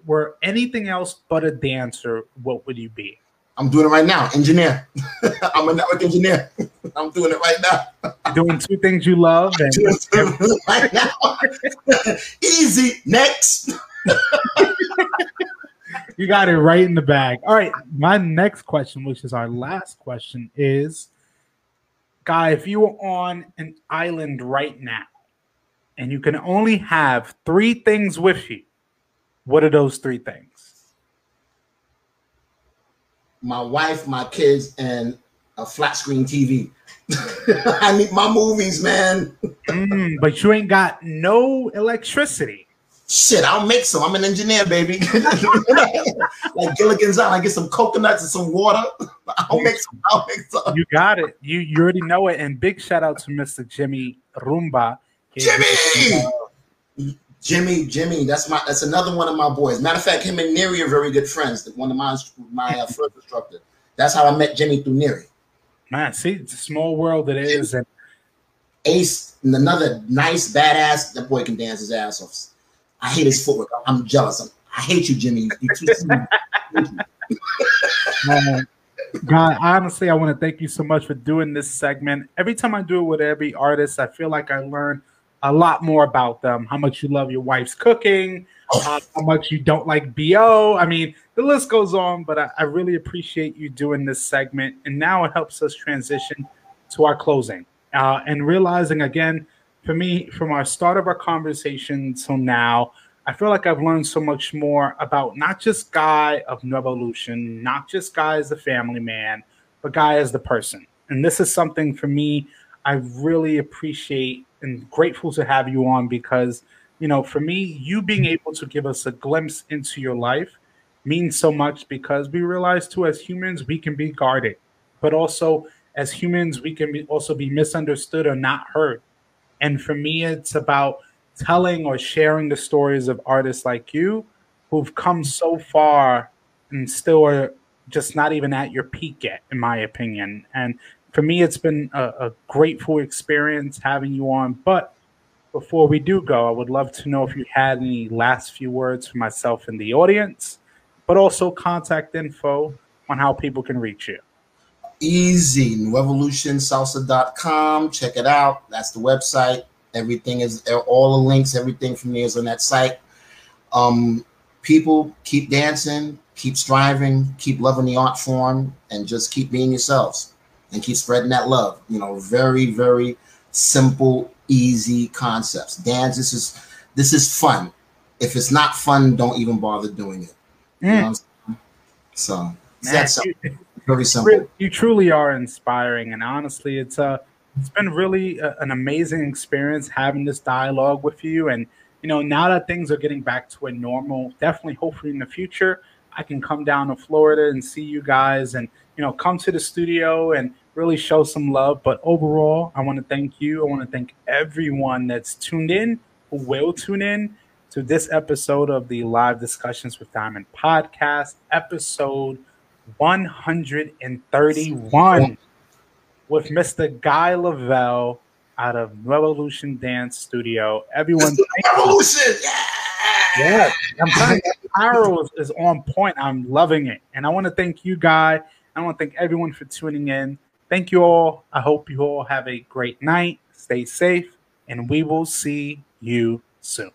were anything else but a dancer, what would you be? I'm doing it right now. Engineer. I'm a network engineer. I'm doing it right now. You're doing two things you love. And doing it right now. Easy. Next. You got it right in the bag. All right. My next question, which is our last question, is, Guy, if you were on an island right now and you can only have 3 things with you, what are those 3 things? My wife, my kids, and a flat screen TV. I need my movies, man. But you ain't got no electricity. Shit, I'll make some. I'm an engineer, baby. Like Gilligan's Island, I get some coconuts and some water. I'll make some. You got it. You already know it. And big shout out to Mr. Jimmy Rumba. Jimmy, that's another one of my boys. Matter of fact, him and Neri are very good friends. One of my first instructor. That's how I met Jimmy through Neri. Man, see, it's a small world it is. And Ace, another nice, badass, that boy can dance his ass off. I hate his footwork. I'm jealous. I hate you, Jimmy. You too soon. God, honestly, I want to thank you so much for doing this segment. Every time I do it with every artist, I feel like I learn a lot more about them, how much you love your wife's cooking, how much you don't like BO. I mean, the list goes on, but I really appreciate you doing this segment. And now it helps us transition to our closing and realizing, again, for me, from our start of our conversation till now, I feel like I've learned so much more about not just Guy of Revolution, not just Guy as the family man, but Guy as the person. And this is something for me I really appreciate and grateful to have you on because, you know, for me, you being able to give us a glimpse into your life means so much because we realize, too, as humans, we can be guarded. But also, as humans, we can also be misunderstood or not heard. And for me, it's about telling or sharing the stories of artists like you who've come so far and still are just not even at your peak yet, in my opinion. And for me, it's been a grateful experience having you on. But before we do go, I would love to know if you had any last few words for myself and the audience, but also contact info on how people can reach you. Easy, RevolutionSalsa.com. Check it out. That's the website. Everything is, all the links, everything from me is on that site. People, keep dancing, keep striving, keep loving the art form, and just keep being yourselves and keep spreading that love. You know, very, very simple, easy concepts. Dance, this is fun. If it's not fun, don't even bother doing it. You know what I'm saying? So that's something very simple. You truly are inspiring, and honestly, it's been really an amazing experience having this dialogue with you. And, you know, now that things are getting back to a normal, definitely, hopefully in the future, I can come down to Florida and see you guys and, you know, come to the studio and really show some love. But overall, I want to thank you. I want to thank everyone that's tuned in, who will tune in to this episode of the Live Discussions with Diamond podcast, episode 131. With Mr. Guy Lavelle out of Revolution Dance Studio. Everyone, Revolution! Yeah! I'm telling you, the arrow is on point. I'm loving it. And I want to thank you, Guy. I want to thank everyone for tuning in. Thank you all. I hope you all have a great night. Stay safe, and we will see you soon.